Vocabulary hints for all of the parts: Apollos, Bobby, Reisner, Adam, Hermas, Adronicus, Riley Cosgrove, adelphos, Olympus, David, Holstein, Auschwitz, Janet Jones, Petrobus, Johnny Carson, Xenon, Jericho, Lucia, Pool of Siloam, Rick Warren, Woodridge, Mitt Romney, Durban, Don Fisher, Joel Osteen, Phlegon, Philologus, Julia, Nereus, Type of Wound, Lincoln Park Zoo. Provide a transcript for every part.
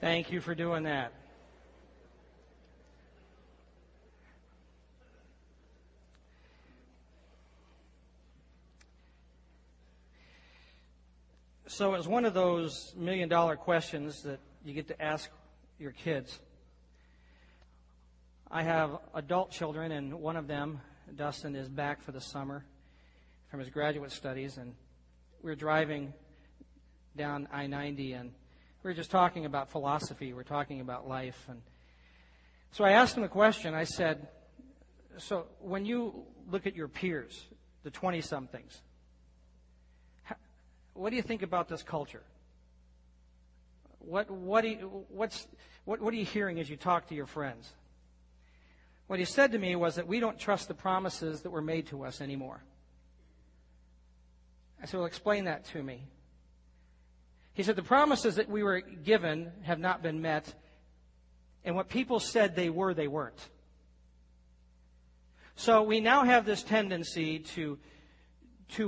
Thank you for doing that. So it's one of those million-dollar questions that you get to ask your kids. I have adult children, and one of them, Dustin, is back for the summer from his graduate studies, and we're driving down I-90, and we're just talking about philosophy. We're talking about life. And so I asked him a question. I said, so when you look at your peers, the 20-somethings, what do you think about this culture? What are you hearing as you talk to your friends? What he said to me was that we don't trust the promises that were made to us anymore. I said, well, explain that to me. He said, the promises that we were given have not been met, and what people said they were, they weren't. So we now have this tendency to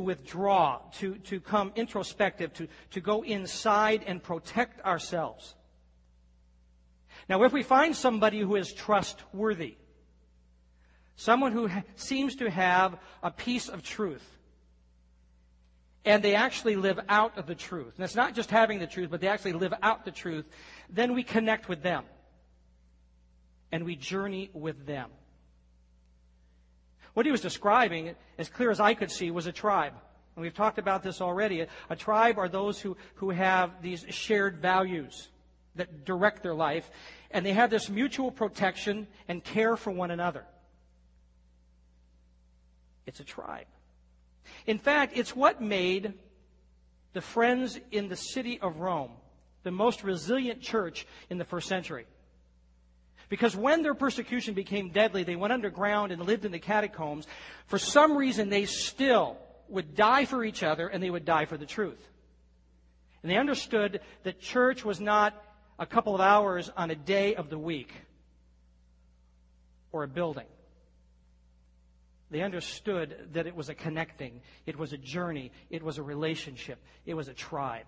withdraw, to come introspective, to go inside and protect ourselves. Now, if we find somebody who is trustworthy, someone who seems to have a piece of truth, and they actually live out of the truth, and it's not just having the truth, but they actually live out the truth, then we connect with them, and we journey with them. What he was describing, as clear as I could see, was a tribe. And we've talked about this already. A tribe are those who have these shared values that direct their life, and they have this mutual protection and care for one another. It's a tribe. In fact, it's what made the Friends in the city of Rome the most resilient church in the first century. Because when their persecution became deadly, they went underground and lived in the catacombs. For some reason, they still would die for each other, and they would die for the truth. And they understood that church was not a couple of hours on a day of the week or a building. They understood that it was a connecting, it was a journey, it was a relationship, it was a tribe.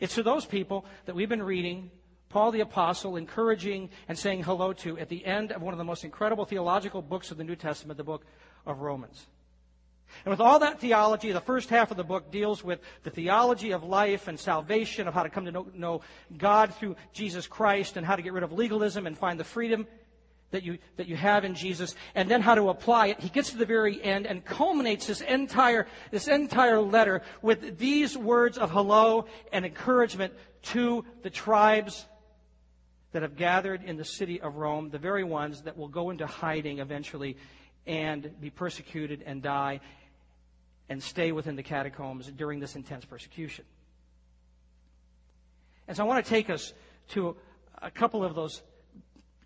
It's to those people that we've been reading Paul the Apostle encouraging and saying hello to at the end of one of the most incredible theological books of the New Testament, the book of Romans. And with all that theology, the first half of the book deals with the theology of life and salvation, of how to come to know God through Jesus Christ, and how to get rid of legalism and find the freedom that you have in Jesus, and then how to apply it. He gets to the very end and culminates this entire letter with these words of hello and encouragement to the tribes that have gathered in the city of Rome, the very ones that will go into hiding eventually and be persecuted and die and stay within the catacombs during this intense persecution. And so I want to take us to a couple of those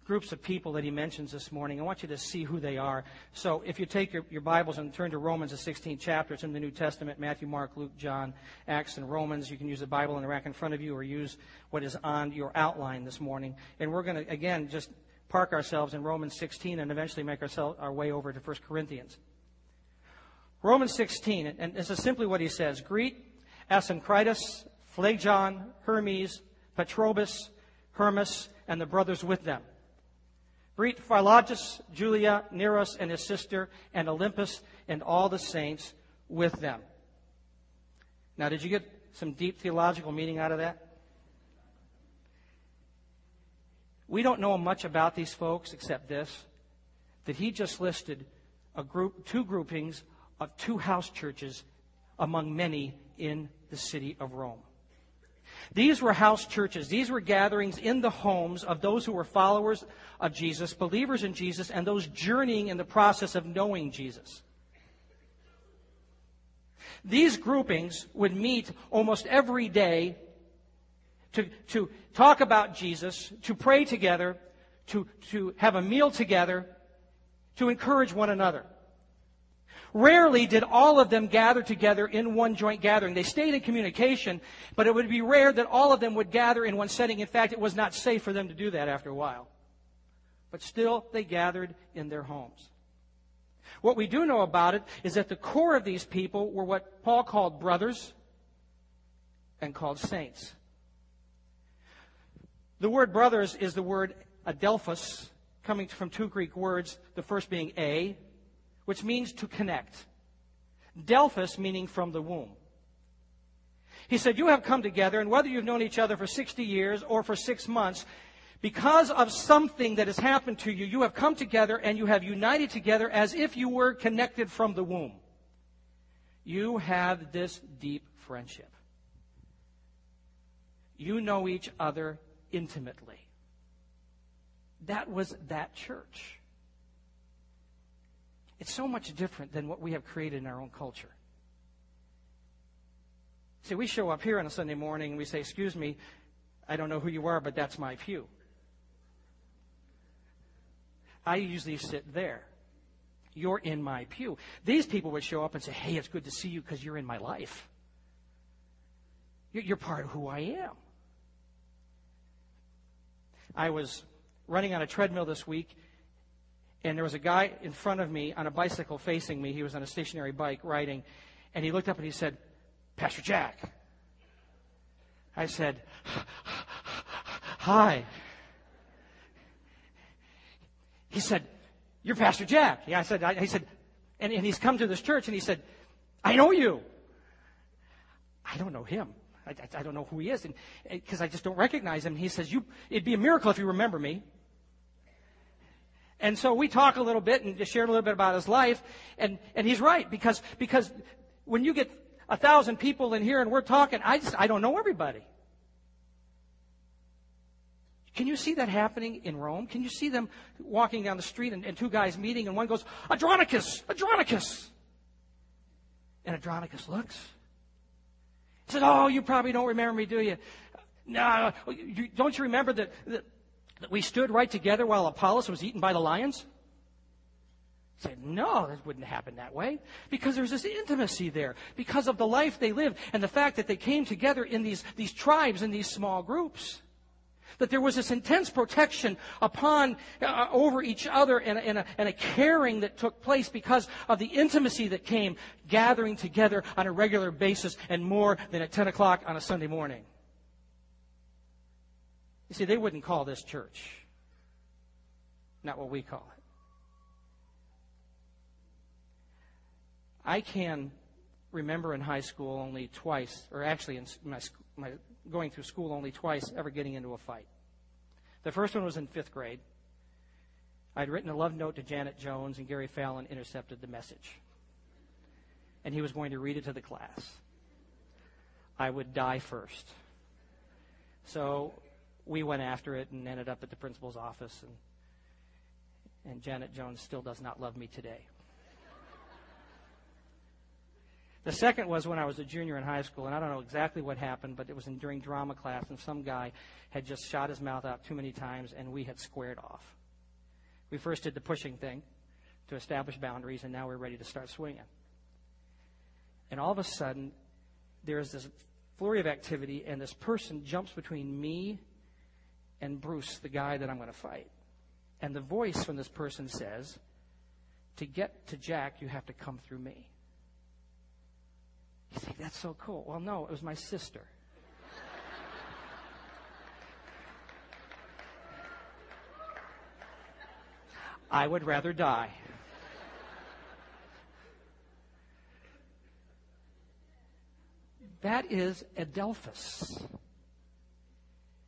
groups of people that he mentions this morning. I want you to see who they are. So if you take your Bibles and turn to Romans, the 16th chapter, it's in the New Testament, Matthew, Mark, Luke, John, Acts, and Romans. You can use the Bible in the rack in front of you or use what is on your outline this morning. And we're going to, again, just park ourselves in Romans 16 and eventually make our way over to 1 Corinthians. Romans 16, and this is simply what he says. Greet Asyncritus, Phlegon, Hermes, Petrobus, Hermas, and the brothers with them. Greet Philologus, Julia, Nereus, and his sister, and Olympus, and all the saints with them. Now, did you get some deep theological meaning out of that? We don't know much about these folks except this, that he just listed two groupings of two house churches among many in the city of Rome. These were house churches. These were gatherings in the homes of those who were followers of Jesus, believers in Jesus, and those journeying in the process of knowing Jesus. These groupings would meet almost every day to talk about Jesus, to pray together, to have a meal together, to encourage one another. Rarely did all of them gather together in one joint gathering. They stayed in communication, but it would be rare that all of them would gather in one setting. In fact, it was not safe for them to do that after a while. But still, they gathered in their homes. What we do know about it is that the core of these people were what Paul called brothers and called saints. The word brothers is the word adelphos, coming from two Greek words, the first being a, which means to connect. Delphus meaning from the womb. He said, you have come together, and whether you've known each other for 60 years or for 6 months, because of something that has happened to you, you have come together and you have united together as if you were connected from the womb. You have this deep friendship. You know each other intimately. That was that church. It's so much different than what we have created in our own culture. See, we show up here on a Sunday morning and we say, excuse me, I don't know who you are, but that's my pew. I usually sit there. You're in my pew. These people would show up and say, hey, it's good to see you because you're in my life. You're part of who I am. I was running on a treadmill this week, and there was a guy in front of me on a bicycle facing me. He was on a stationary bike riding, and he looked up and he said, Pastor Jack. I said, hi. He said, you're Pastor Jack. Yeah, I said, and he's come to this church, and he said, I know you. I don't know him. I don't know who he is, because I just don't recognize him. He says, it'd be a miracle if you remember me. And so we talk a little bit and just shared a little bit about his life. And he's right, because when you get 1,000 people in here and we're talking, I don't know everybody. Can you see that happening in Rome? Can you see them walking down the street and two guys meeting and one goes, Adronicus, Adronicus. And Adronicus looks. He says, oh, you probably don't remember me, do you? No, don't you remember that we stood right together while Apollos was eaten by the lions? He said, no, that wouldn't happen that way. Because there's this intimacy there. Because of the life they lived and the fact that they came together in these tribes, in these small groups. That there was this intense protection over each other and a caring that took place because of the intimacy that came gathering together on a regular basis and more than at 10 o'clock on a Sunday morning. You see, they wouldn't call this church. Not what we call it. I can remember in high school only twice, or actually in my going through school only twice, ever getting into a fight. The first one was in 5th grade. I'd written a love note to Janet Jones, and Gary Fallon intercepted the message. And he was going to read it to the class. I would die first. So we went after it and ended up at the principal's office, and Janet Jones still does not love me today. The second was when I was a junior in high school, and I don't know exactly what happened, but it was during drama class, and some guy had just shot his mouth out too many times, and we had squared off. We first did the pushing thing to establish boundaries, and now we're ready to start swinging. And all of a sudden, there is this flurry of activity, and this person jumps between me and Bruce, the guy that I'm going to fight. And the voice from this person says, to get to Jack, you have to come through me. You think, that's so cool. Well, no, it was my sister. I would rather die. That is Adelphus.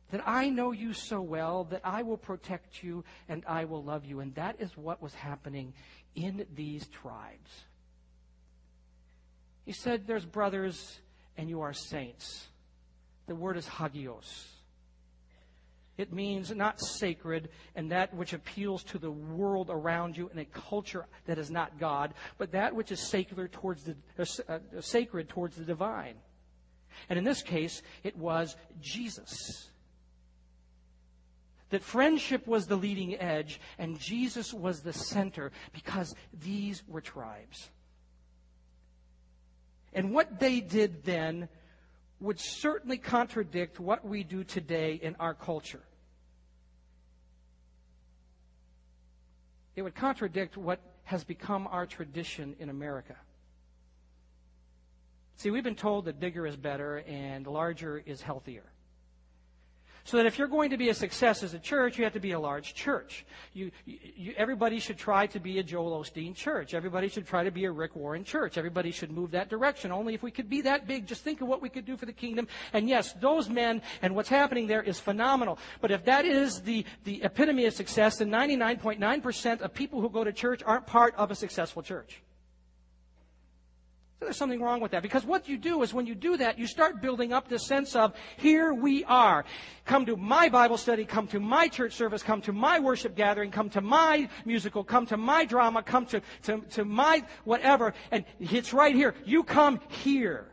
That I know you so well that I will protect you and I will love you. And that is what was happening in these tribes. He said, there's brothers and you are saints. The word is hagios. It means not sacred and that which appeals to the world around you and a culture that is not God, but that which is sacred towards the divine. And in this case, it was Jesus. That friendship was the leading edge and Jesus was the center because these were tribes. And what they did then would certainly contradict what we do today in our culture. It would contradict what has become our tradition in America. See, we've been told that bigger is better and larger is healthier. So that if you're going to be a success as a church, you have to be a large church. Everybody should try to be a Joel Osteen church. Everybody should try to be a Rick Warren church. Everybody should move that direction. Only if we could be that big, just think of what we could do for the kingdom. And yes, those men and what's happening there is phenomenal. But if that is the epitome of success, then 99.9% of people who go to church aren't part of a successful church. There's something wrong with that, because what you do is when you do that, you start building up this sense of, here we are. Come to my Bible study, come to my church service, come to my worship gathering, come to my musical, come to my drama, come to my whatever, and it's right here. You come here.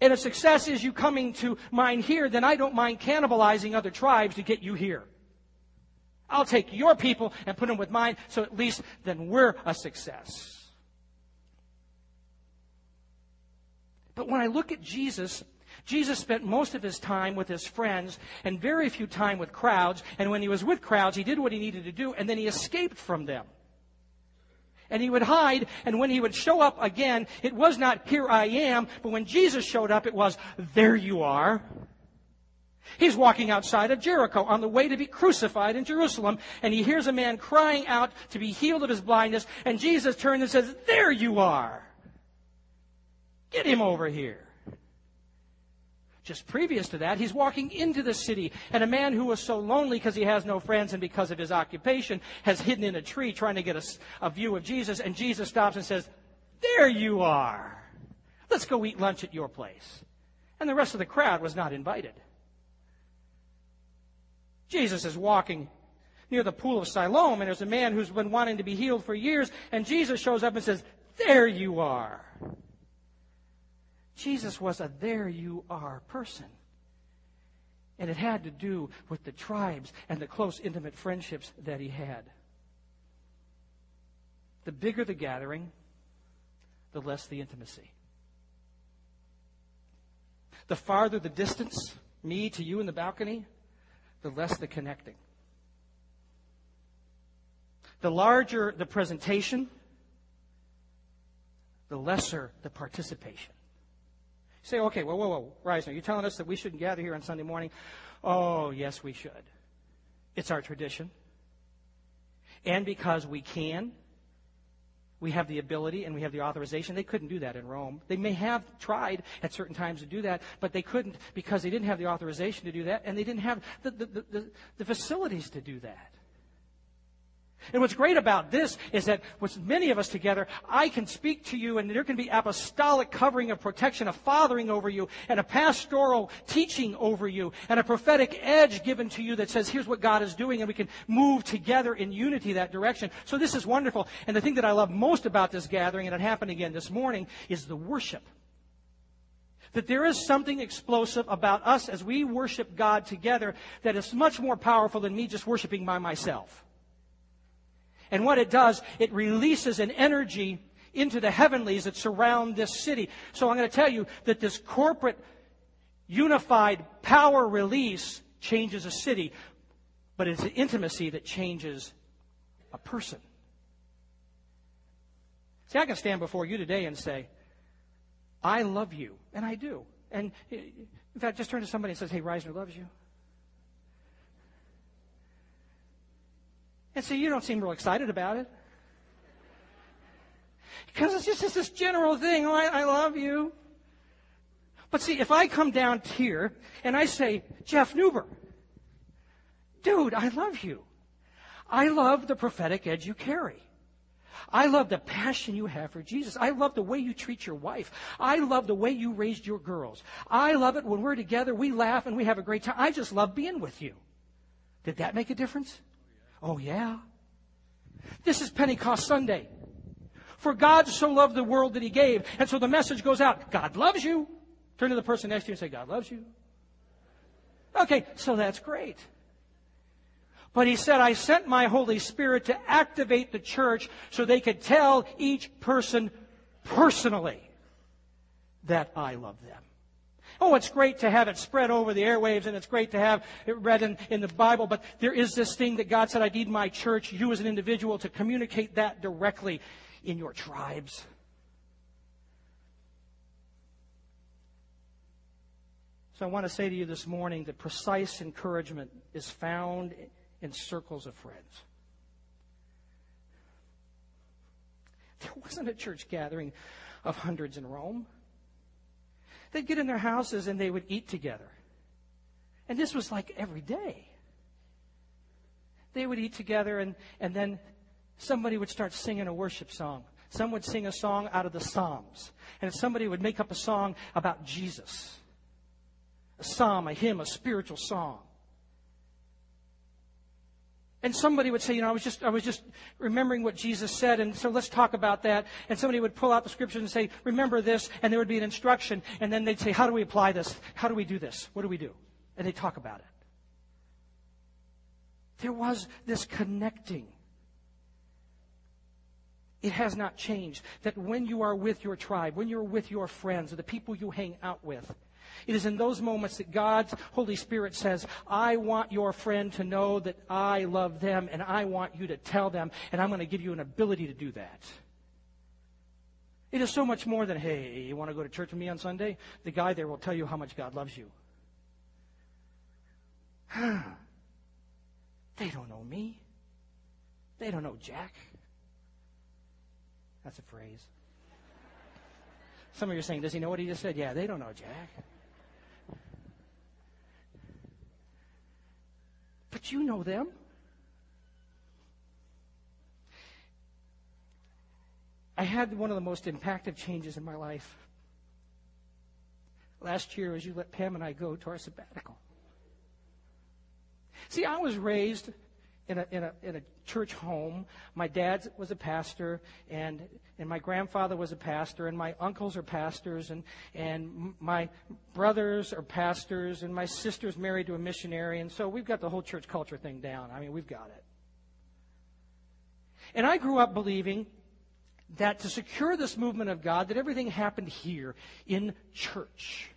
And if success is you coming to mine here, then I don't mind cannibalizing other tribes to get you here. I'll take your people and put them with mine, so at least then we're a success. But when I look at Jesus, Jesus spent most of his time with his friends and very few time with crowds. And when he was with crowds, he did what he needed to do, and then he escaped from them. And he would hide, and when he would show up again, it was not, here I am, but when Jesus showed up, it was, there you are. He's walking outside of Jericho on the way to be crucified in Jerusalem, and he hears a man crying out to be healed of his blindness, and Jesus turns and says, there you are. Get him over here. Just previous to that, he's walking into the city, and a man who was so lonely because he has no friends and because of his occupation has hidden in a tree trying to get a view of Jesus, and Jesus stops and says, there you are. Let's go eat lunch at your place. And the rest of the crowd was not invited. Jesus is walking near the Pool of Siloam, and there's a man who's been wanting to be healed for years, and Jesus shows up and says, there you are. Jesus was a there you are person. And it had to do with the tribes and the close, intimate friendships that he had. The bigger the gathering, the less the intimacy. The farther the distance, me to you in the balcony, the less the connecting. The larger the presentation, the lesser the participation. You say, okay, whoa, Reisner, you're telling us that we shouldn't gather here on Sunday morning? Oh, yes, we should. It's our tradition. And because we can, we have the ability and we have the authorization. They couldn't do that in Rome. They may have tried at certain times to do that, but they couldn't because they didn't have the authorization to do that, and they didn't have the facilities to do that. And what's great about this is that with many of us together, I can speak to you, and there can be apostolic covering of protection, a fathering over you, and a pastoral teaching over you, and a prophetic edge given to you that says, here's what God is doing, and we can move together in unity that direction. So this is wonderful. And the thing that I love most about this gathering, and it happened again this morning, is the worship. That there is something explosive about us as we worship God together that is much more powerful than me just worshiping by myself. And what it does, it releases an energy into the heavenlies that surround this city. So I'm going to tell you that this corporate, unified power release changes a city, but it's the intimacy that changes a person. See, I can stand before you today and say, I love you, and I do. And in fact, just turn to somebody and say, hey, Reisner loves you. And so you don't seem real excited about it. Because it's just this general thing, oh, I love you. But see, if I come down here and I say, Jeff Newber, dude, I love you. I love the prophetic edge you carry. I love the passion you have for Jesus. I love the way you treat your wife. I love the way you raised your girls. I love it when we're together, we laugh and we have a great time. I just love being with you. Did that make a difference? Oh, yeah. This is Pentecost Sunday. For God so loved the world that he gave. And so the message goes out, God loves you. Turn to the person next to you and say, God loves you. Okay, so that's great. But he said, I sent my Holy Spirit to activate the church so they could tell each person personally that I love them. Oh, it's great to have it spread over the airwaves, and it's great to have it read in the Bible, but there is this thing that God said, I need my church, you as an individual, to communicate that directly in your tribes. So So I want to say to you this morning that precise encouragement is found in circles of friends. There wasn't a church gathering of hundreds in Rome. They'd get in their houses and they would eat together. And this was like every day. They would eat together and then somebody would start singing a worship song. Some would sing a song out of the Psalms. And somebody would make up a song about Jesus. A psalm, a hymn, a spiritual song. And somebody would say, you know, I was just remembering what Jesus said, and so let's talk about that. And somebody would pull out the scripture and say, remember this, and there would be an instruction. And then they'd say, how do we apply this? How do we do this? What do we do? And they'd talk about it. There was this connecting. It has not changed. That when you are with your tribe, when you're with your friends, or the people you hang out with, it is in those moments that God's Holy Spirit says, I want your friend to know that I love them, and I want you to tell them, and I'm going to give you an ability to do that. It is so much more than, hey, you want to go to church with me on Sunday? The guy there will tell you how much God loves you. They don't know me. They don't know Jack. That's a phrase. Some of you are saying, does he know what he just said? Yeah, they don't know Jack. But you know them. I had one of the most impactful changes in my life last year as you let Pam and I go to our sabbatical. See, I was raised in a church home. My dad was a pastor, and my grandfather was a pastor, and my uncles are pastors, and my brothers are pastors, and my sister's married to a missionary, and so we've got the whole church culture thing down. I mean, we've got it. And I grew up believing that to secure this movement of God, that everything happened here in church.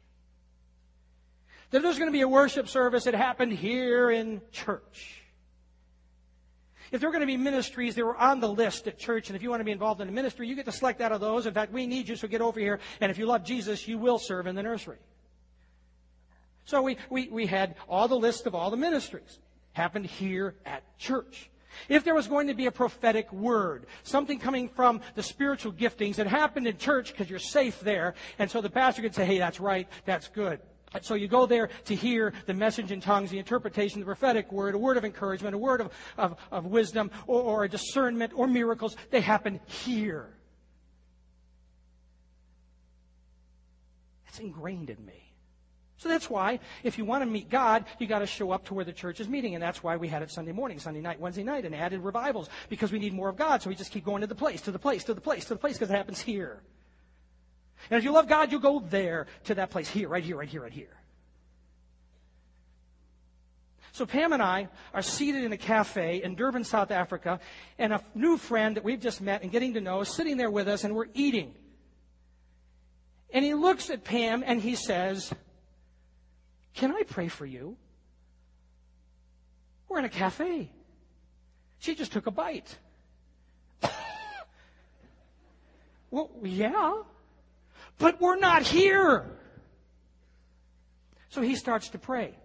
That if there's going to be a worship service, it happened here in church. If there were going to be ministries, they were on the list at church, and if you want to be involved in a ministry, you get to select out of those. In fact, we need you, so get over here, and if you love Jesus, you will serve in the nursery. So we had all the lists of all the ministries. Happened here at church. If there was going to be a prophetic word, something coming from the spiritual giftings, it happened in church because you're safe there, and so the pastor could say, hey, that's right, that's good. So you go there to hear the message in tongues, the interpretation, the prophetic word, a word of encouragement, a word of wisdom, or a discernment, or miracles. They happen here. It's ingrained in me. So that's why, if you want to meet God, you got to show up to where the church is meeting. And that's why we had it Sunday morning, Sunday night, Wednesday night, and added revivals, because we need more of God. So we just keep going to the place, to the place, to the place, to the place, because it happens here. And if you love God, you go there to that place, here, right here, right here, right here. So Pam and I are seated in a cafe in Durban, South Africa, and a new friend that we've just met and getting to know is sitting there with us, and we're eating. And he looks at Pam and he says, can I pray for you? We're in a cafe. She just took a bite. Well, yeah. But we're not here. So he starts to pray.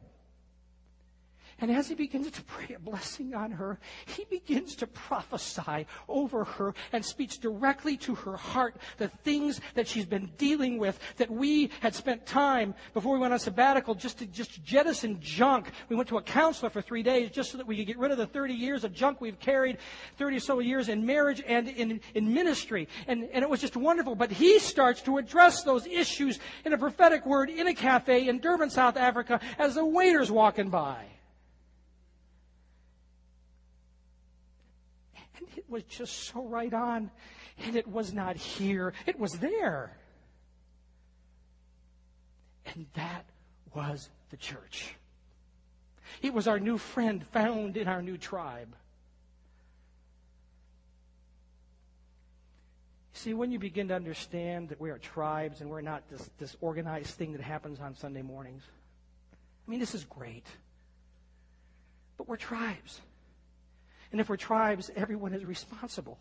And as he begins to pray a blessing on her, he begins to prophesy over her and speaks directly to her heart the things that she's been dealing with, that we had spent time before we went on sabbatical just to jettison junk. We went to a counselor for 3 days just so that we could get rid of the 30 years of junk we've carried, 30 or so years in marriage and in ministry. And it was just wonderful. But he starts to address those issues in a prophetic word in a cafe in Durban, South Africa, as the waiter's walking by. It was just so right on, and it was not here, it was there. And that was the church. It was our new friend found in our new tribe. See, when you begin to understand that we are tribes and we're not this organized thing that happens on Sunday mornings, I mean, this is great, but we're tribes. And if we're tribes, everyone is responsible.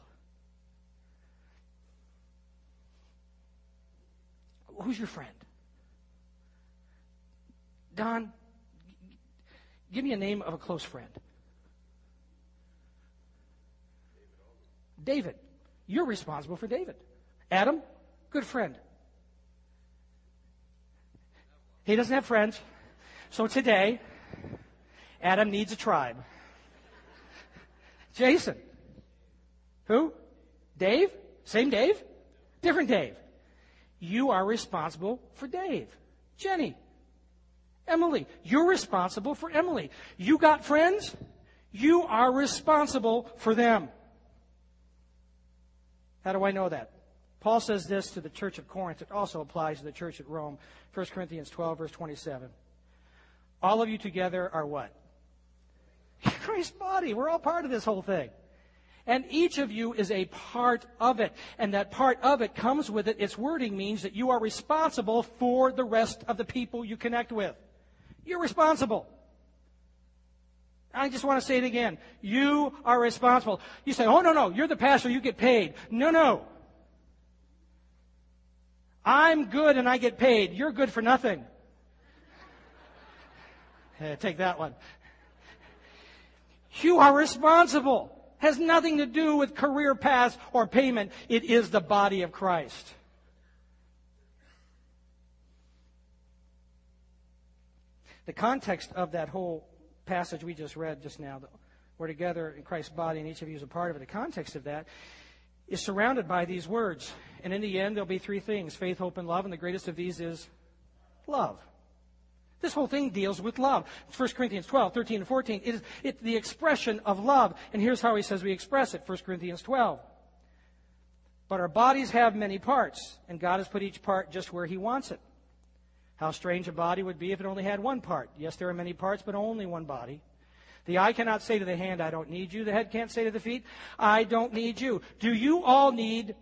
Who's your friend? Don, give me a name of a close friend. David. You're responsible for David. Adam, good friend. He doesn't have friends. So today, Adam needs a tribe. Jason. Who? Dave? Same Dave? Different Dave. You are responsible for Dave. Jenny. Emily. You're responsible for Emily. You got friends? You are responsible for them. How do I know that? Paul says this to the church of Corinth. It also applies to the church at Rome. 1 Corinthians 12, verse 27. All of you together are what? Christ's body. We're all part of this whole thing. And each of you is a part of it. And that part of it comes with it. Its wording means that you are responsible for the rest of the people you connect with. You're responsible. I just want to say it again. You are responsible. You say, oh, no, you're the pastor, you get paid. No. I'm good and I get paid. You're good for nothing. Take that one. You are responsible. Has nothing to do with career paths or payment. It is the body of Christ. The context of that whole passage we just read just now, we're together in Christ's body and each of you is a part of it. The context of that is surrounded by these words. And in the end, there'll be three things: faith, hope, and love. And the greatest of these is love. This whole thing deals with love. 1 Corinthians 12, 13, and 14. It's the expression of love. And here's how he says we express it. 1 Corinthians 12. But our bodies have many parts, and God has put each part just where he wants it. How strange a body would be if it only had one part. Yes, there are many parts, but only one body. The eye cannot say to the hand, I don't need you. The head can't say to the feet, I don't need you. Do you all need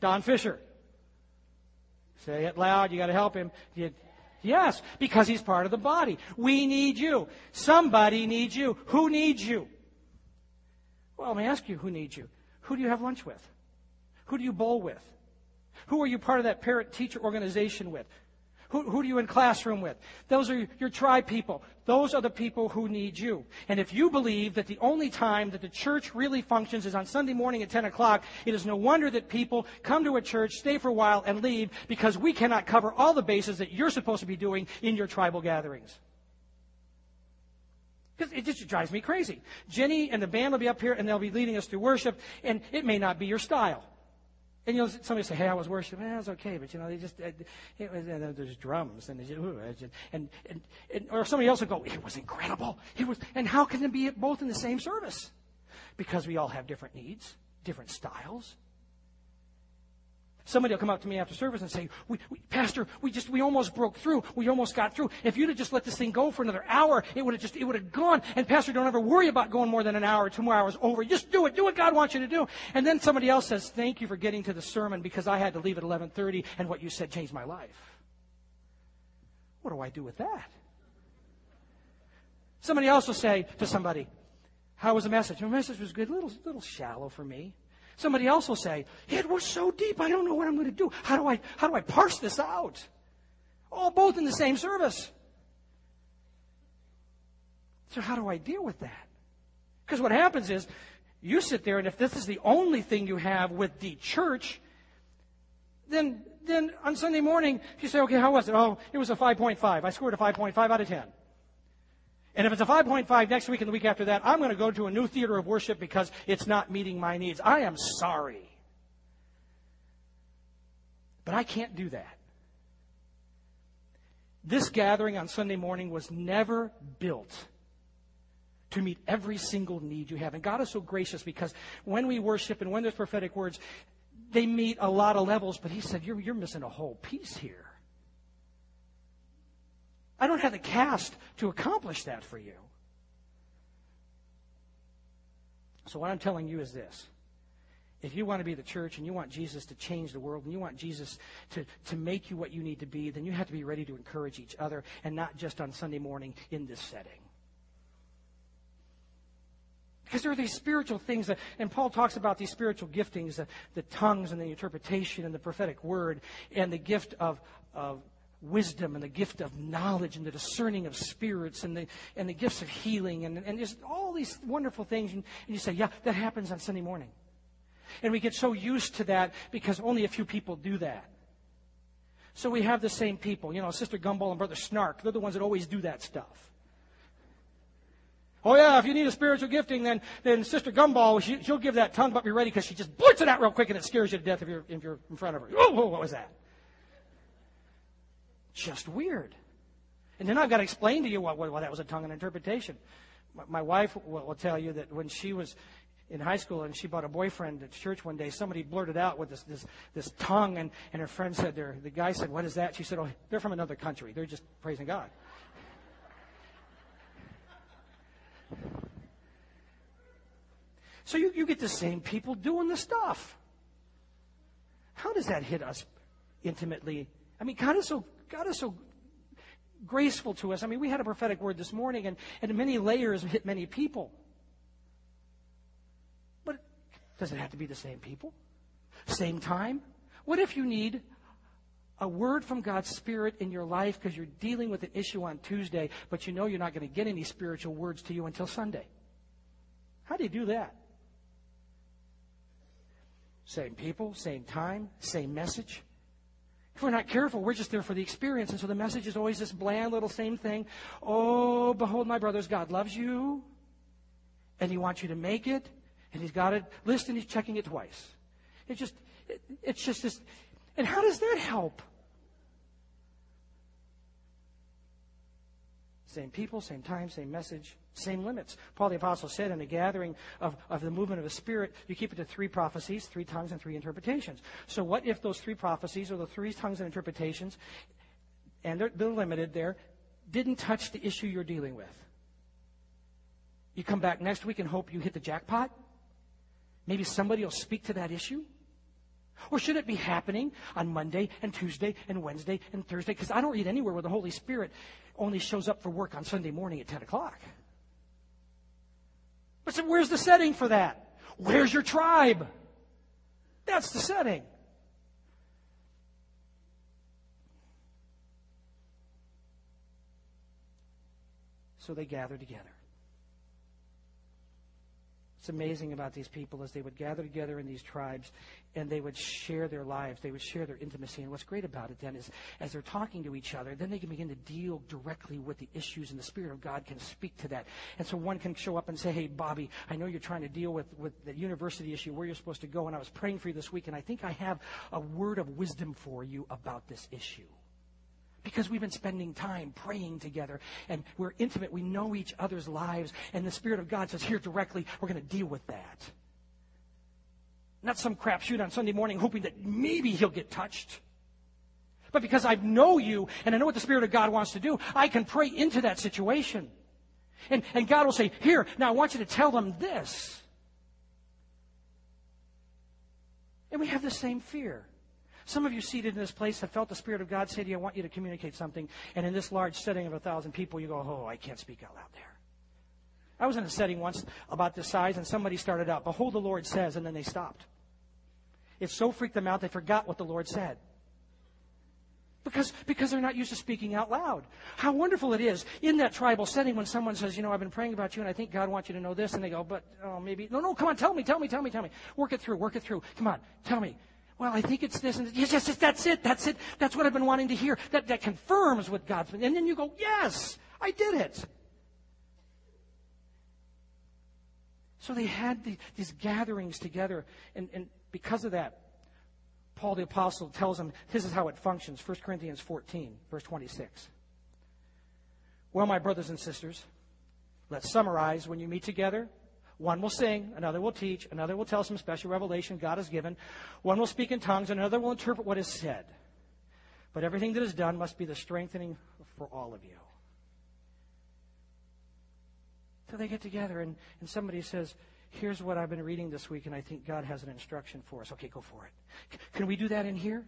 Don Fisher? Say it loud. You got to help him. Yes, because he's part of the body. We need you. Somebody needs you. Who needs you? Well, let me ask you, who needs you? Who do you have lunch with? Who do you bowl with? Who are you part of that parent-teacher organization with? Who do you in classroom with? Those are your tribe people. Those are the people who need you. And if you believe that the only time that the church really functions is on Sunday morning at 10 o'clock, it is no wonder that people come to a church, stay for a while, and leave, because we cannot cover all the bases that you're supposed to be doing in your tribal gatherings. Because it just drives me crazy. Jenny and the band will be up here, and they'll be leading us through worship, and it may not be your style. And you'll somebody say, "Hey, I was worshiping. It was okay, but they just it was, there's drums and or somebody else will go, it was incredible. It was, and how can it be both in the same service? Because we all have different needs, different styles. Somebody will come up to me after service and say, "Pastor, we almost broke through. We almost got through. If you'd have just let this thing go for another hour, it would have gone. And Pastor, don't ever worry about going more than an hour, 2 hours over. Just do it. Do what God wants you to do." And then somebody else says, "Thank you for getting to the sermon because I had to leave at 11:30, and what you said changed my life." What do I do with that? Somebody else will say to somebody, "How was the message?" "My message was good. Little shallow for me." Somebody else will say, "It was so deep, I don't know what I'm going to do. How do I parse this out?" All both in the same service. So how do I deal with that? Because what happens is, you sit there, and if this is the only thing you have with the church, then on Sunday morning, you say, "Okay, how was it?" "Oh, it was a 5.5. I scored a 5.5 out of 10. And if it's a 5.5 next week and the week after that, I'm going to go to a new theater of worship because it's not meeting my needs." I am sorry. But I can't do that. This gathering on Sunday morning was never built to meet every single need you have. And God is so gracious because when we worship and when there's prophetic words, they meet a lot of levels. But he said, you're missing a whole piece here. I don't have the cast to accomplish that for you. So what I'm telling you is this. If you want to be the church and you want Jesus to change the world and you want Jesus to make you what you need to be, then you have to be ready to encourage each other and not just on Sunday morning in this setting. Because there are these spiritual things that, and Paul talks about these spiritual giftings, the tongues and the interpretation and the prophetic word and the gift of wisdom and the gift of knowledge and the discerning of spirits and the gifts of healing and just all these wonderful things. And you say, yeah, that happens on Sunday morning. And we get so used to that because only a few people do that. So we have the same people. You know, Sister Gumball and Brother Snark, they're the ones that always do that stuff. Oh, yeah, if you need a spiritual gifting, then Sister Gumball, she'll give that tongue, but be ready, because she just blurts it out real quick and it scares you to death if you're in front of her. Oh, what was that? Just weird. And then I've got to explain to you why that was a tongue and interpretation. My wife will tell you that when she was in high school and she bought a boyfriend at church one day, somebody blurted out with this tongue, and her friend said, the guy said, what is that? She said, oh, they're from another country. They're just praising God. So you get the same people doing the stuff. How does that hit us intimately? I mean, God is so graceful to us. I mean, we had a prophetic word this morning, and many layers hit many people. But does it have to be the same people? Same time? What if you need a word from God's Spirit in your life because you're dealing with an issue on Tuesday, but you know you're not going to get any spiritual words to you until Sunday? How do you do that? Same people, same time, same message. If we're not careful, we're just there for the experience, and so the message is always this bland little same thing. Oh, behold, my brothers, God loves you, and He wants you to make it, and He's got a list, and He's checking it twice. It's just this. And how does that help? Same people, same time, same message, same limits. Paul the Apostle said in the gathering of the movement of the Spirit, you keep it to 3 prophecies, 3 tongues, and 3 interpretations. So what if those 3 prophecies or the 3 tongues and interpretations, and they're limited there, didn't touch the issue you're dealing with? You come back next week and hope you hit the jackpot? Maybe somebody will speak to that issue? Or should it be happening on Monday and Tuesday and Wednesday and Thursday? Because I don't read anywhere where the Holy Spirit only shows up for work on Sunday morning at 10 o'clock. But so where's the setting for that? Where's your tribe? That's the setting. So they gather together. What's amazing about these people is they would gather together in these tribes and they would share their lives. They would share their intimacy. And what's great about it then is as they're talking to each other, then they can begin to deal directly with the issues, and the Spirit of God can speak to that. And so one can show up and say, hey, Bobby, I know you're trying to deal with the university issue, where you're supposed to go, and I was praying for you this week, and I think I have a word of wisdom for you about this issue. Because we've been spending time praying together, and we're intimate. We know each other's lives, and the Spirit of God says, here directly, we're going to deal with that. Not some crapshoot on Sunday morning hoping that maybe he'll get touched. But because I know you, and I know what the Spirit of God wants to do, I can pray into that situation. And God will say, here, now I want you to tell them this. And we have the same fear. Some of you seated in this place have felt the Spirit of God say to you, I want you to communicate something. And in this large setting of 1,000 people, you go, oh, I can't speak out loud there. I was in a setting once about this size, and somebody started out, behold, the Lord says, and then they stopped. It so freaked them out, they forgot what the Lord said. Because they're not used to speaking out loud. How wonderful it is in that tribal setting when someone says, you know, I've been praying about you, and I think God wants you to know this. And they go, but oh, maybe, no, come on, tell me. Work it through. Come on, tell me. Well, I think it's this. And yes, that's it. That's what I've been wanting to hear. That confirms what God's been. And then you go, yes, I did it. So they had these gatherings together. And because of that, Paul the Apostle tells them this is how it functions. 1 Corinthians 14, verse 26. Well, my brothers and sisters, let's summarize when you meet together. One will sing, another will teach, another will tell some special revelation God has given. One will speak in tongues, another will interpret what is said. But everything that is done must be the strengthening for all of you. So they get together, and somebody says, here's what I've been reading this week, and I think God has an instruction for us. Okay, go for it. Can we do that in here?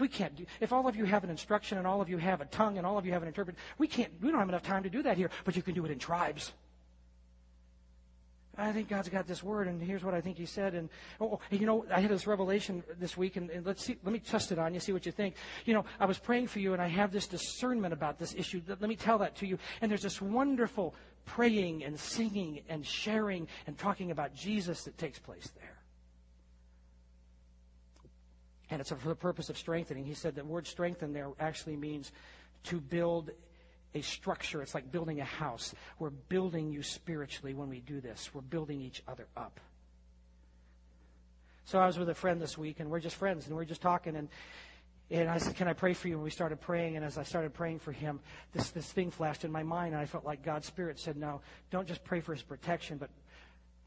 We can't do. If all of you have an instruction, and all of you have a tongue, and all of you have an interpreter, we don't have enough time to do that here, but you can do it in tribes. I think God's got this word, and here's what I think he said. And, I had this revelation this week, and let me test it on you, see what you think. I was praying for you, and I have this discernment about this issue. Let me tell that to you. And there's this wonderful praying and singing and sharing and talking about Jesus that takes place there. And it's for the purpose of strengthening. He said the word strengthen there actually means to build a structure. It's like building a house. We're building you spiritually when we do this. We're building each other up. So I was with a friend this week, and we're just friends, and we're just talking, and I said, can I pray for you? And we started praying, and as I started praying for him, this thing flashed in my mind, and I felt like God's Spirit said, no, don't just pray for his protection, but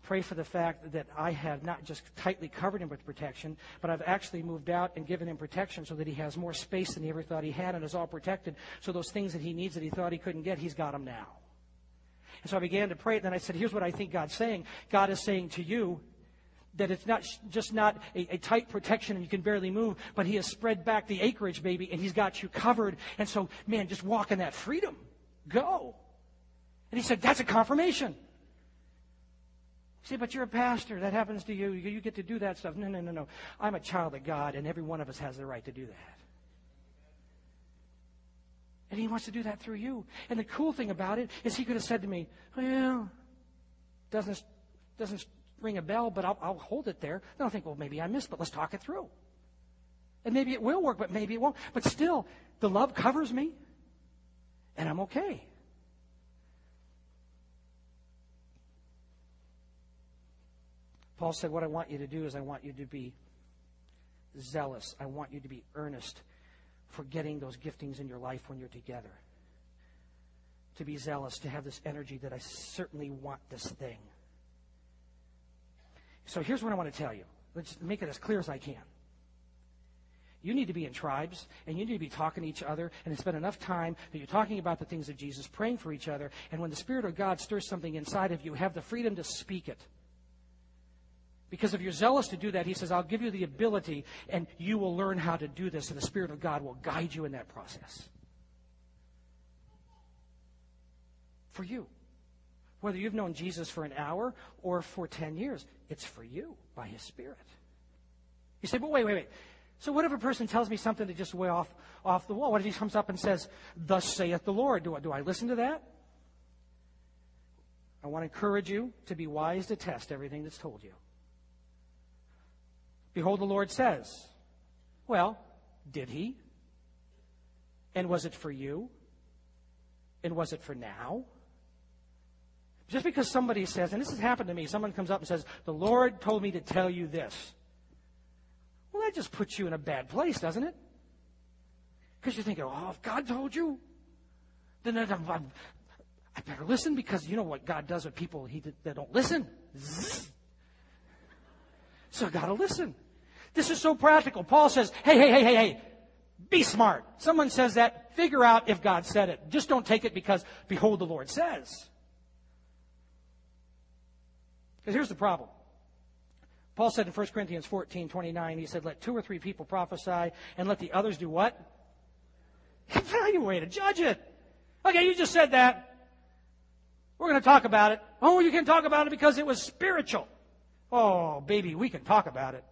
pray for the fact that I have not just tightly covered him with protection, but I've actually moved out and given him protection so that he has more space than he ever thought he had and is all protected. So those things that he needs that he thought he couldn't get, he's got them now. And so I began to pray, and then I said, here's what I think God's saying. God is saying to you that it's not just not a tight protection and you can barely move, but he has spread back the acreage, baby, and he's got you covered. And so, man, just walk in that freedom. Go. And he said, that's a confirmation. See, but you're a pastor. That happens to you. You get to do that stuff. No, no, no, no. I'm a child of God, and every one of us has the right to do that. And he wants to do that through you. And the cool thing about it is he could have said to me, well, doesn't ring a bell, but I'll hold it there. Then I'll think, well, maybe I missed, but let's talk it through. And maybe it will work, but maybe it won't. But still, the love covers me, and I'm okay. Paul said, what I want you to do is I want you to be zealous. I want you to be earnest for getting those giftings in your life when you're together. To be zealous, to have this energy that I certainly want this thing. So here's what I want to tell you. Let's make it as clear as I can. You need to be in tribes, and you need to be talking to each other, and spend enough time that you're talking about the things of Jesus, praying for each other, and when the Spirit of God stirs something inside of you, have the freedom to speak it. Because if you're zealous to do that, he says, I'll give you the ability, and you will learn how to do this, and the Spirit of God will guide you in that process. For you. Whether you've known Jesus for an hour or for 10 years, it's for you by his Spirit. You say, but wait. So what if a person tells me something that just way off the wall? What if he comes up and says, thus saith the Lord? Do I listen to that? I want to encourage you to be wise to test everything that's told you. Behold, the Lord says, well, did he? And was it for you? And was it for now? Just because somebody says, and this has happened to me, someone comes up and says, the Lord told me to tell you this. Well, that just puts you in a bad place, doesn't it? Because you're thinking, oh, if God told you, then I better listen, because you know what God does with people that don't listen. Zzz. So I've got to listen. This is so practical. Paul says, hey, be smart. Someone says that, figure out if God said it. Just don't take it because, behold, the Lord says. Because here's the problem. Paul said in 1 Corinthians 14:29, he said, let 2 or 3 people prophesy, and let the others do what? Evaluate it, judge it. Okay, you just said that. We're going to talk about it. Oh, you can talk about it because it was spiritual. Oh, baby, we can talk about it.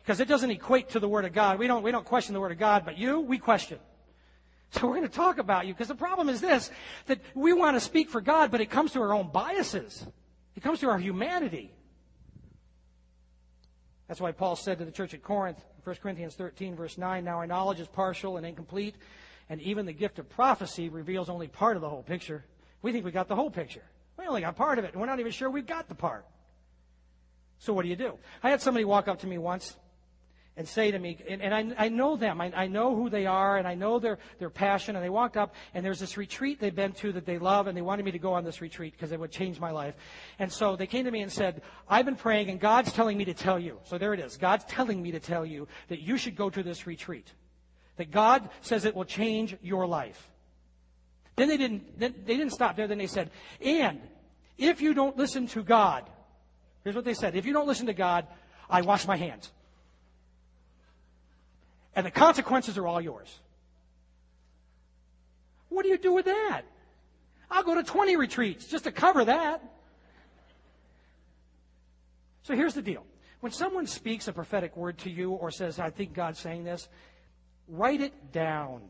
Because it doesn't equate to the Word of God. We don't question the Word of God, but you, we question. So we're going to talk about you. Because the problem is this, that we want to speak for God, but it comes to our own biases. It comes to our humanity. That's why Paul said to the church at Corinth, 1 Corinthians 13, verse 9, now our knowledge is partial and incomplete, and even the gift of prophecy reveals only part of the whole picture. We think we got the whole picture. We only got part of it, and we're not even sure we've got the part. So what do? I had somebody walk up to me once and say to me, and I know them. I know who they are, and I know their passion. And they walked up, and there's this retreat they've been to that they love, and they wanted me to go on this retreat because it would change my life. And so they came to me and said, I've been praying, and God's telling me to tell you. So there it is. God's telling me to tell you that you should go to this retreat, that God says it will change your life. Then they didn't stop there. Then they said, and if you don't listen to God, here's what they said. If you don't listen to God, I wash my hands. And the consequences are all yours. What do you do with that? I'll go to 20 retreats just to cover that. So here's the deal. When someone speaks a prophetic word to you or says, I think God's saying this, write it down.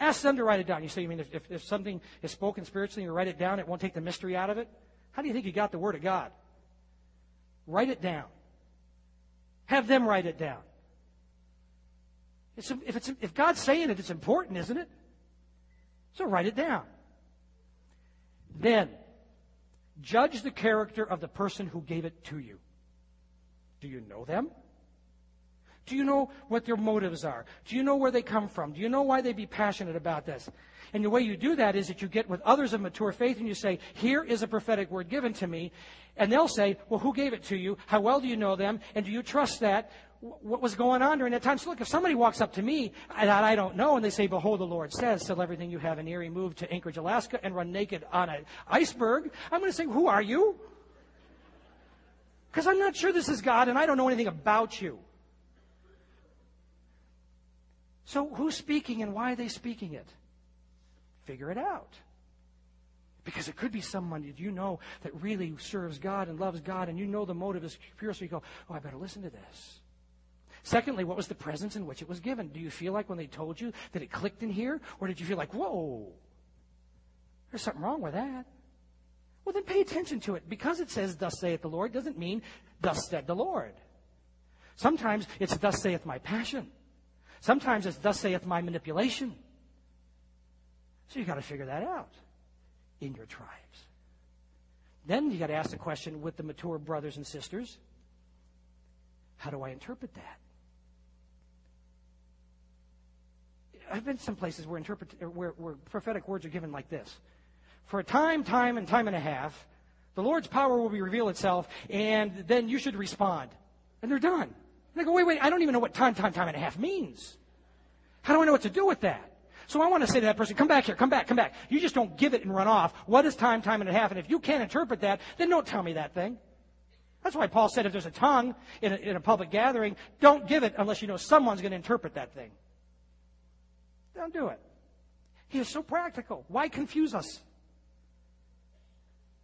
Ask them to write it down. You say, you mean if something is spoken spiritually and you write it down, it won't take the mystery out of it? How do you think you got the Word of God? Write it down. Have them write it down. If God's saying it, it's important, isn't it? So write it down. Then, judge the character of the person who gave it to you. Do you know them? Do you know what their motives are? Do you know where they come from? Do you know why they'd be passionate about this? And the way you do that is that you get with others of mature faith and you say, here is a prophetic word given to me. And they'll say, well, who gave it to you? How well do you know them? And do you trust that? What was going on during that time? So look, if somebody walks up to me and I don't know, and they say, behold, the Lord says, sell everything you have in Erie, move to Anchorage, Alaska, and run naked on an iceberg, I'm going to say, who are you? Because I'm not sure this is God, and I don't know anything about you. So who's speaking and why are they speaking it? Figure it out. Because it could be someone that you know that really serves God and loves God, and you know the motive is pure, so you go, oh, I better listen to this. Secondly, what was the presence in which it was given? Do you feel like when they told you that it clicked in here? Or did you feel like, whoa, there's something wrong with that? Well, then pay attention to it. Because it says, thus saith the Lord, doesn't mean, thus said the Lord. Sometimes it's, thus saith my passion. Sometimes it's, thus saith my manipulation. So you've got to figure that out in your tribes. Then you've got to ask the question with the mature brothers and sisters, how do I interpret that? I've been to some places where prophetic words are given like this. For a time and a half, the Lord's power will be revealed itself, and then you should respond. And they're done. And I go, wait, I don't even know what time and a half means. How do I know what to do with that? So I want to say to that person, come back here, come back. You just don't give it and run off. What is time and a half? And if you can't interpret that, then don't tell me that thing. That's why Paul said if there's a tongue in a public gathering, don't give it unless you know someone's going to interpret that thing. Don't do it. He is so practical. Why confuse us?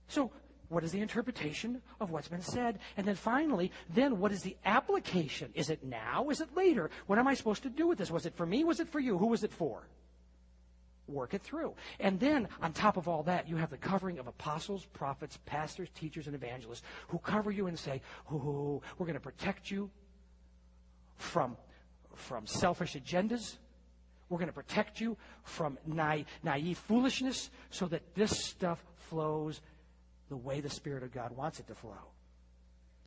So what is the interpretation of what's been said? And then finally, what is the application? Is it now? Is it later? What am I supposed to do with this? Was it for me? Was it for you? Who was it for? Work it through. And then, on top of all that, you have the covering of apostles, prophets, pastors, teachers, and evangelists who cover you and say, oh, we're going to protect you from selfish agendas. We're going to protect you from naive foolishness so that this stuff flows the way the Spirit of God wants it to flow.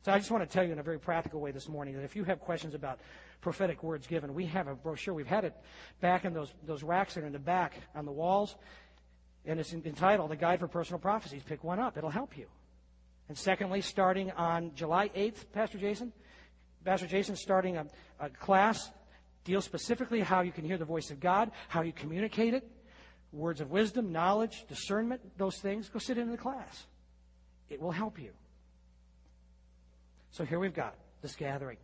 So I just want to tell you in a very practical way this morning that if you have questions about prophetic words given, we have a brochure. We've had it back in those racks that are in the back on the walls, and it's entitled, A Guide for Personal Prophecies. Pick one up. It'll help you. And secondly, starting on July 8th, Pastor Jason's starting a class deals specifically how you can hear the voice of God, how you communicate it, words of wisdom, knowledge, discernment, those things. Go sit in the class. It will help you. So here we've got this gathering,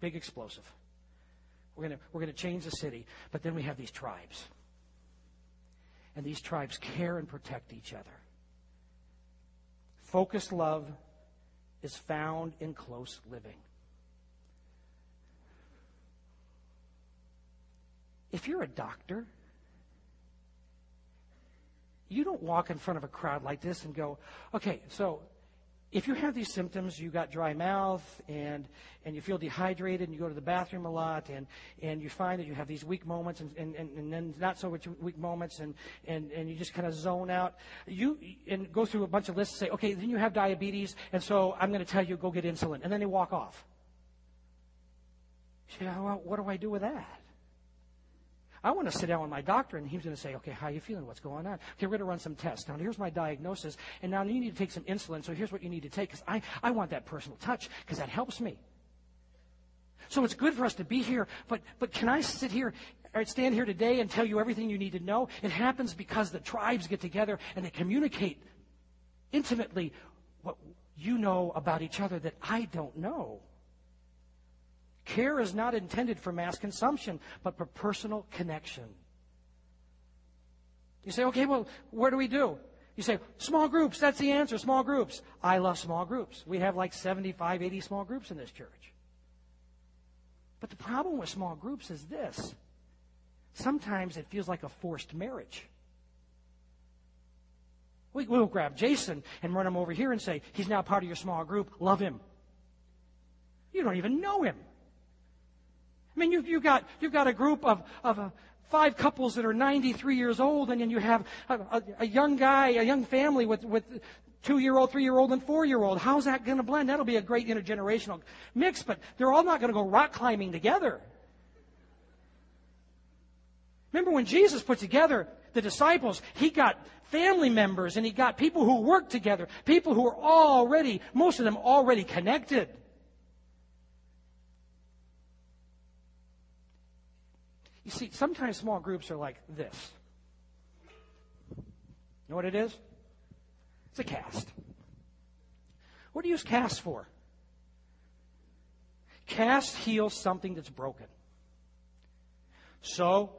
big explosive. We're going to change the city, but then we have these tribes. And these tribes care and protect each other. Focused love is found in close living. If you're a doctor, you don't walk in front of a crowd like this and go, okay, so if you have these symptoms, you got dry mouth and you feel dehydrated and you go to the bathroom a lot and you find that you have these weak moments and then not so weak moments and you just kind of zone out. You and go through a bunch of lists and say, okay, then you have diabetes and so I'm going to tell you go get insulin. And then they walk off. You say, well, what do I do with that? I want to sit down with my doctor, and he's going to say, okay, how are you feeling? What's going on? Okay, we're going to run some tests. Now, here's my diagnosis, and now you need to take some insulin, so here's what you need to take, because I want that personal touch, because that helps me. So it's good for us to be here, but can I sit here or stand here today and tell you everything you need to know? It happens because the tribes get together, and they communicate intimately what you know about each other that I don't know. Care is not intended for mass consumption, but for personal connection. You say, okay, well, what do we do? You say, small groups, that's the answer, small groups. I love small groups. We have like 75, 80 small groups in this church. But the problem with small groups is this. Sometimes it feels like a forced marriage. We'll grab Jason and run him over here and say, he's now part of your small group, love him. You don't even know him. I mean, you've got a group of five couples that are 93 years old, and then you have a young guy, a young family with two-year-old, three-year-old, and four-year-old. How's that going to blend? That'll be a great intergenerational mix, but they're all not going to go rock climbing together. Remember when Jesus put together the disciples, he got family members, and he got people who work together, people who are already, most of them already connected. You see, sometimes small groups are like this. You know what it is? It's a cast. What do you use cast for? Cast heals something that's broken. So,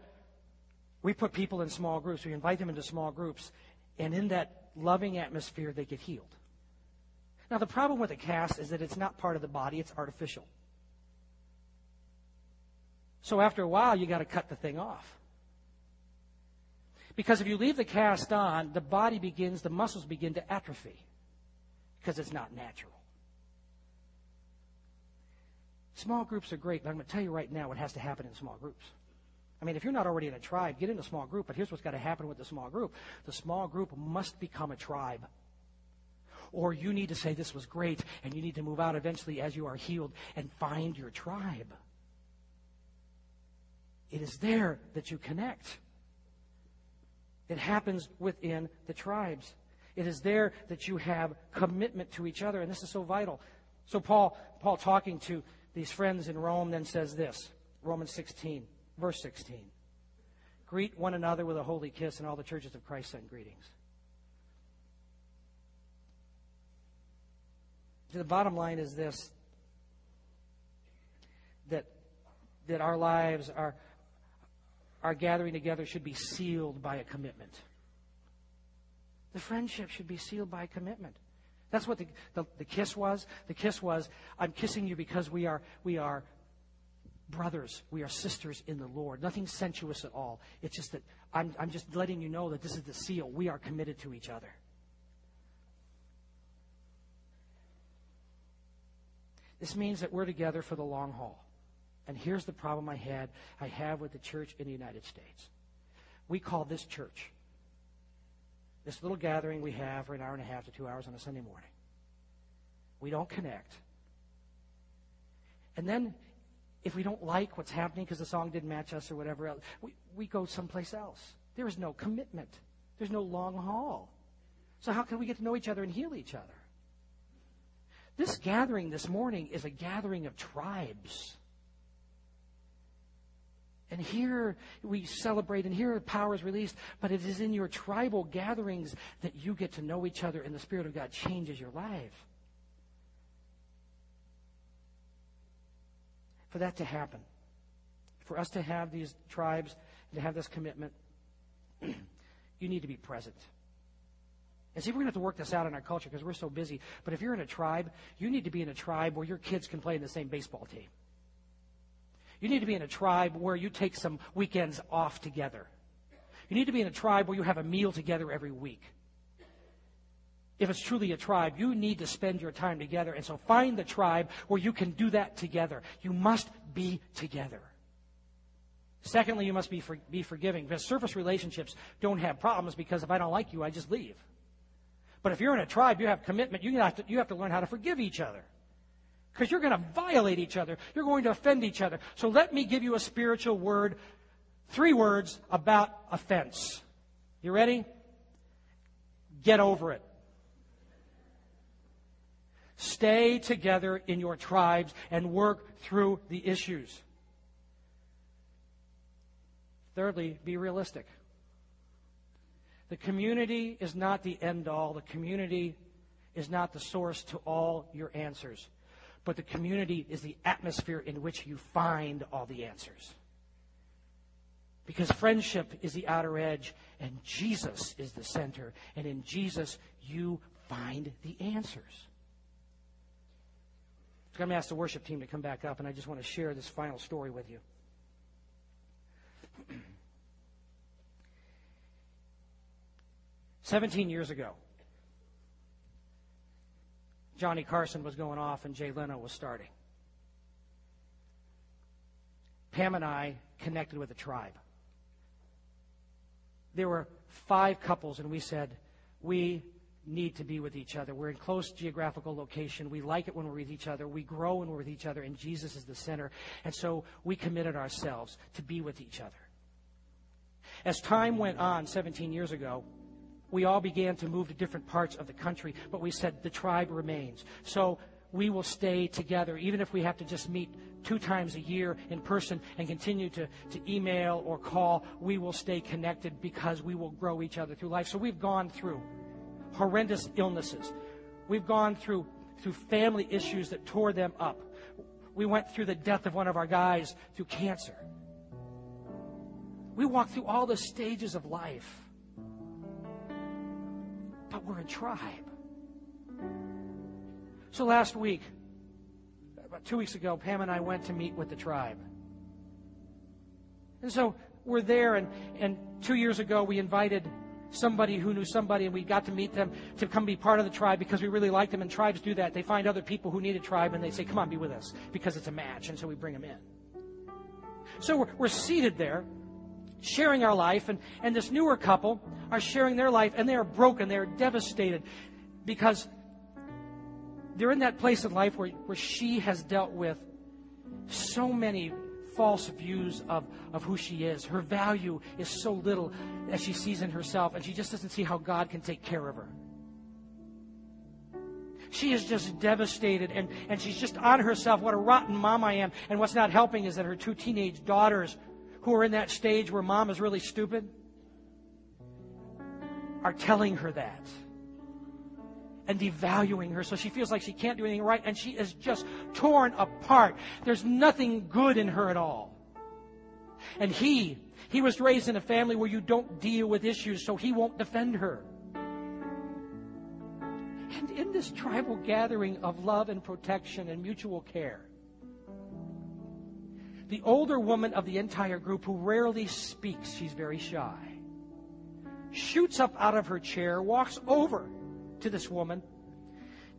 we put people in small groups. We invite them into small groups. And in that loving atmosphere, they get healed. Now, the problem with a cast is that it's not part of the body. It's artificial. So after a while, you got to cut the thing off. Because if you leave the cast on, the body begins, the muscles begin to atrophy. Because it's not natural. Small groups are great, but I'm going to tell you right now what has to happen in small groups. I mean, if you're not already in a tribe, get in a small group. But here's what's got to happen with the small group. The small group must become a tribe. Or you need to say, this was great, and you need to move out eventually as you are healed and find your tribe. It is there that you connect. It happens within the tribes. It is there that you have commitment to each other, and this is so vital. So Paul talking to these friends in Rome then says this, Romans 16, verse 16. Greet one another with a holy kiss, and all the churches of Christ send greetings. The bottom line is this, that our lives are... our gathering together should be sealed by a commitment. The friendship should be sealed by a commitment. That's what the kiss was. The kiss was, I'm kissing you because we are brothers. We are sisters in the Lord. Nothing sensuous at all. It's just that I'm just letting you know that this is the seal. We are committed to each other. This means that we're together for the long haul. And here's the problem I have with the church in the United States. We call this church, this little gathering we have for an hour and a half to 2 hours on a Sunday morning. We don't connect. And then if we don't like what's happening because the song didn't match us or whatever else, we go someplace else. There is no commitment. There's no long haul. So how can we get to know each other and heal each other? This gathering this morning is a gathering of tribes. And here we celebrate, and here power is released. But it is in your tribal gatherings that you get to know each other, and the Spirit of God changes your life. For that to happen, for us to have these tribes, and to have this commitment, you need to be present. And see, we're going to have to work this out in our culture because we're so busy. But if you're in a tribe, you need to be in a tribe where your kids can play in the same baseball team. You need to be in a tribe where you take some weekends off together. You need to be in a tribe where you have a meal together every week. If it's truly a tribe, you need to spend your time together. And so find the tribe where you can do that together. You must be together. Secondly, you must be forgiving. Because surface relationships don't have problems because if I don't like you, I just leave. But if you're in a tribe, you have commitment. You have to learn how to forgive each other. Because you're going to violate each other. You're going to offend each other. So let me give you a spiritual word, 3 words about offense. You ready? Get over it. Stay together in your tribes and work through the issues. Thirdly, be realistic. The community is not the end all. The community is not the source to all your answers. But the community is the atmosphere in which you find all the answers. Because friendship is the outer edge, and Jesus is the center. And in Jesus, you find the answers. I'm going to ask the worship team to come back up, and I just want to share this final story with you. Seventeen 17 years ago, Johnny Carson was going off and Jay Leno was starting. Pam and I connected with a tribe. There were 5 couples, and we said, we need to be with each other. We're in close geographical location. We like it when we're with each other. We grow when we're with each other, and Jesus is the center. And so we committed ourselves to be with each other. As time went on 17 years ago, we all began to move to different parts of the country, but we said the tribe remains. So we will stay together, even if we have to just meet 2 times a year in person and continue to email or call. We will stay connected because we will grow each other through life. So we've gone through horrendous illnesses. We've gone through family issues that tore them up. We went through the death of one of our guys through cancer. We walked through all the stages of life. But we're a tribe. So last week, about 2 weeks ago, Pam and I went to meet with the tribe. And so we're there, and 2 years ago we invited somebody who knew somebody, and we got to meet them to come be part of the tribe because we really like them, and tribes do that. They find other people who need a tribe, and they say, come on, be with us, because it's a match, and so we bring them in. So we're seated there, sharing our life, and this newer couple are sharing their life, and they are broken, they are devastated, because they're in that place in life where she has dealt with so many false views of who she is. Her value is so little as she sees in herself, and she just doesn't see how God can take care of her. She is just devastated, and she's just on herself. What a rotten mom I am. And what's not helping is that her 2 teenage daughters, who are in that stage where mom is really stupid, are telling her that and devaluing her, so she feels like she can't do anything right, and she is just torn apart. There's nothing good in her at all. And he was raised in a family where you don't deal with issues, so he won't defend her. And in this tribal gathering of love and protection and mutual care, the older woman of the entire group, who rarely speaks, she's very shy, shoots up out of her chair, walks over to this woman,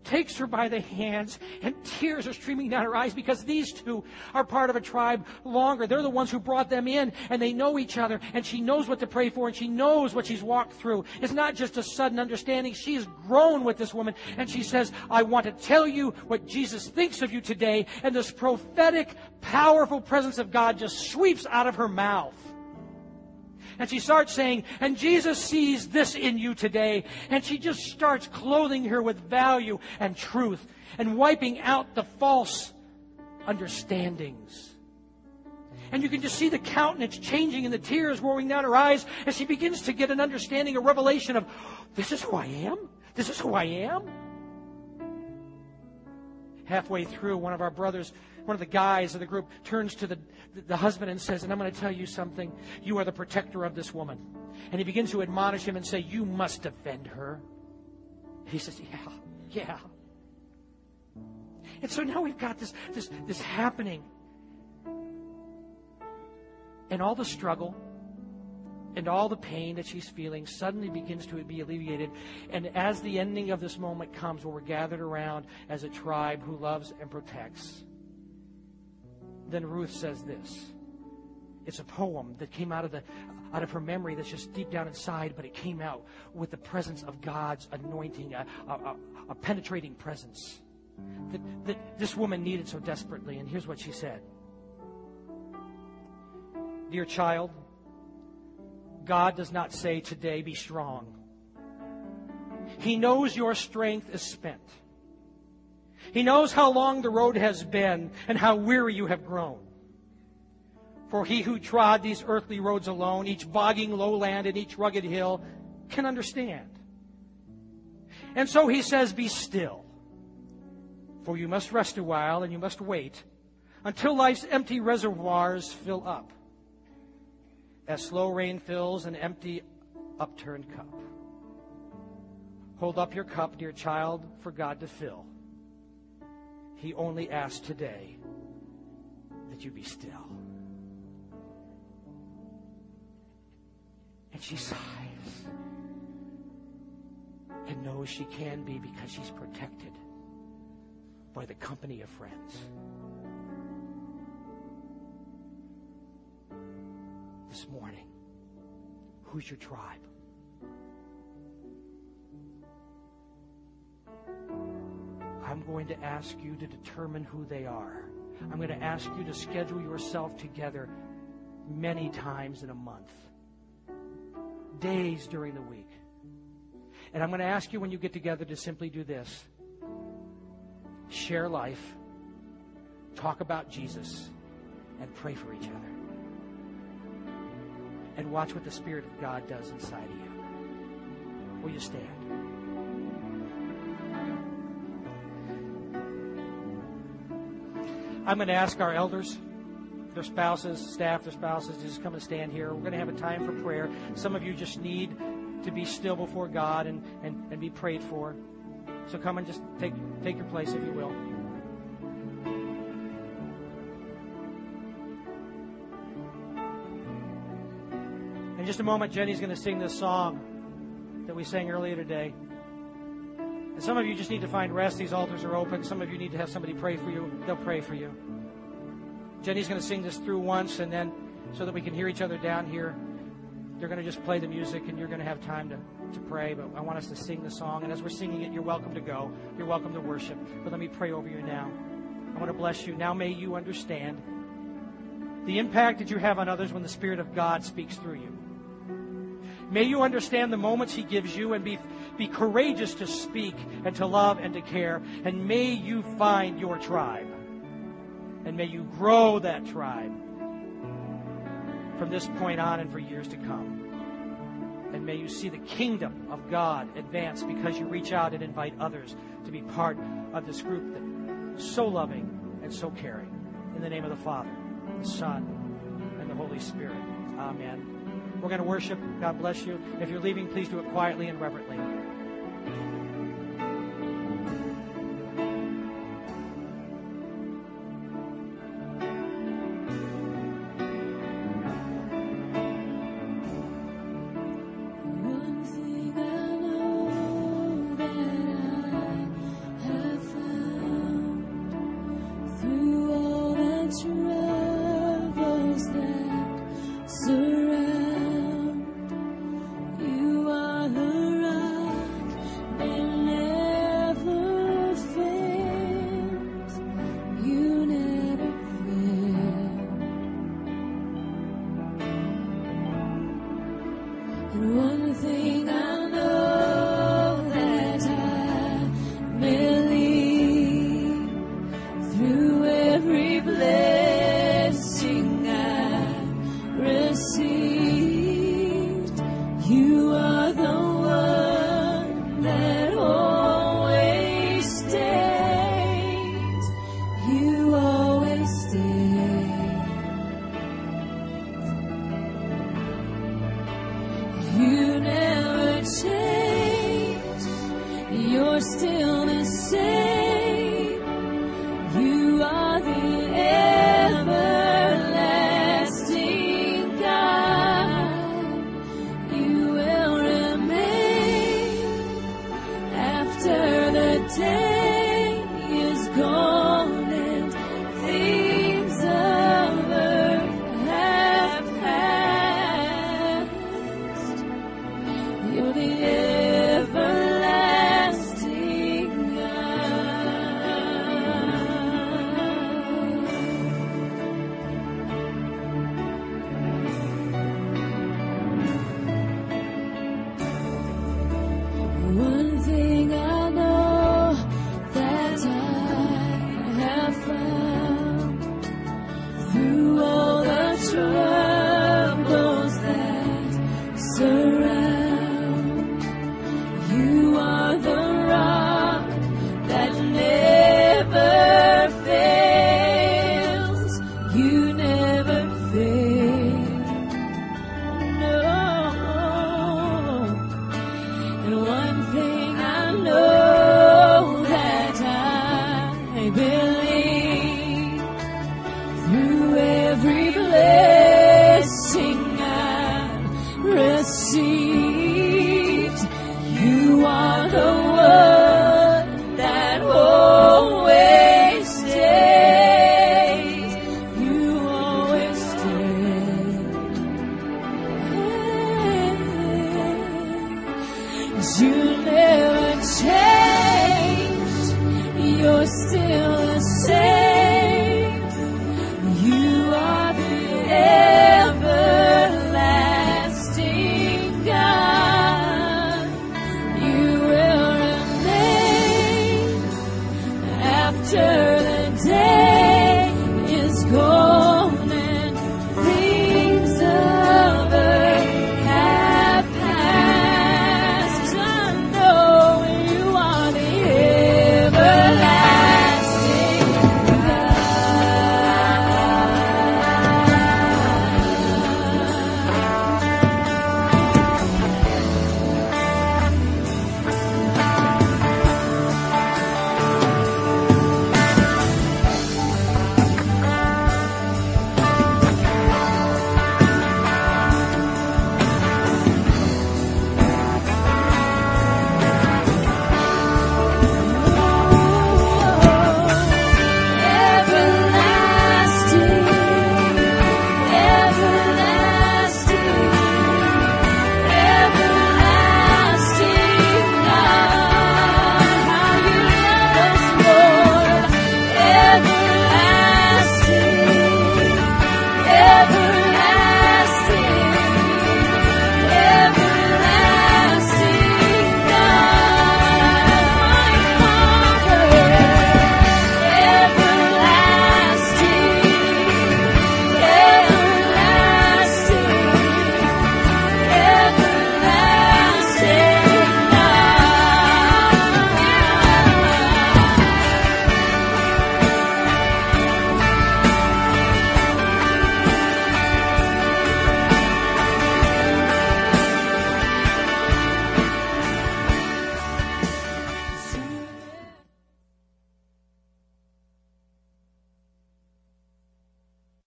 takes her by the hands, and tears are streaming down her eyes because these 2 are part of a tribe longer. They're the ones who brought them in, and they know each other, and she knows what to pray for, and she knows what she's walked through. It's not just a sudden understanding. She's grown with this woman, and she says, I want to tell you what Jesus thinks of you today. And this prophetic, powerful presence of God just sweeps out of her mouth. And she starts saying, and Jesus sees this in you today. And she just starts clothing her with value and truth and wiping out the false understandings. And you can just see the countenance changing and the tears rolling down her eyes as she begins to get an understanding, a revelation of, this is who I am? This is who I am? Halfway through, one of our brothers, one of the guys of the group, turns to the husband and says, and I'm going to tell you something. You are the protector of this woman. And he begins to admonish him and say, you must defend her. He says, yeah. And so now we've got this happening. And all the struggle and all the pain that she's feeling suddenly begins to be alleviated. And as the ending of this moment comes, where we're gathered around as a tribe who loves and protects, then Ruth says this. It's a poem that came out of her memory, that's just deep down inside, but it came out with the presence of God's anointing, a penetrating presence that this woman needed so desperately. And here's what she said. Dear child, God does not say today, be strong. He knows your strength is spent. He knows how long the road has been and how weary you have grown. For he who trod these earthly roads alone, each bogging lowland and each rugged hill, can understand. And so he says, be still. For you must rest a while, and you must wait until life's empty reservoirs fill up. as slow rain fills an empty, upturned cup. Hold up your cup, dear child, for God to fill. He only asks today that you be still. And she sighs and knows she can be because she's protected by the company of friends. This morning, who's your tribe? I'm going to ask you to determine who they are. I'm going to ask you to schedule yourself together many times in a month, days during the week. And I'm going to ask you when you get together to simply do this. Share life, talk about Jesus, and pray for each other. And watch what the Spirit of God does inside of you. Will you stand? I'm going to ask our elders, their spouses, staff, their spouses, to just come and stand here. We're going to have a time for prayer. Some of you just need to be still before God and be prayed for. So come and just take your place, if you will. In just a moment, Jenny's going to sing this song that we sang earlier today. And some of you just need to find rest. These altars are open. Some of you need to have somebody pray for you. They'll pray for you. Jenny's going to sing this through once, and then so that we can hear each other down here, they're going to just play the music, and you're going to have time to pray. But I want us to sing the song. And as we're singing it, you're welcome to go. You're welcome to worship. But let me pray over you now. I want to bless you. Now may you understand the impact that you have on others when the Spirit of God speaks through you. May you understand the moments He gives you and be courageous to speak and to love and to care. And may you find your tribe. And may you grow that tribe from this point on and for years to come. And may you see the kingdom of God advance because you reach out and invite others to be part of this group that is so loving and so caring. In the name of the Father, the Son, and the Holy Spirit. Amen. We're going to worship. God bless you. If you're leaving, please do it quietly and reverently. One thing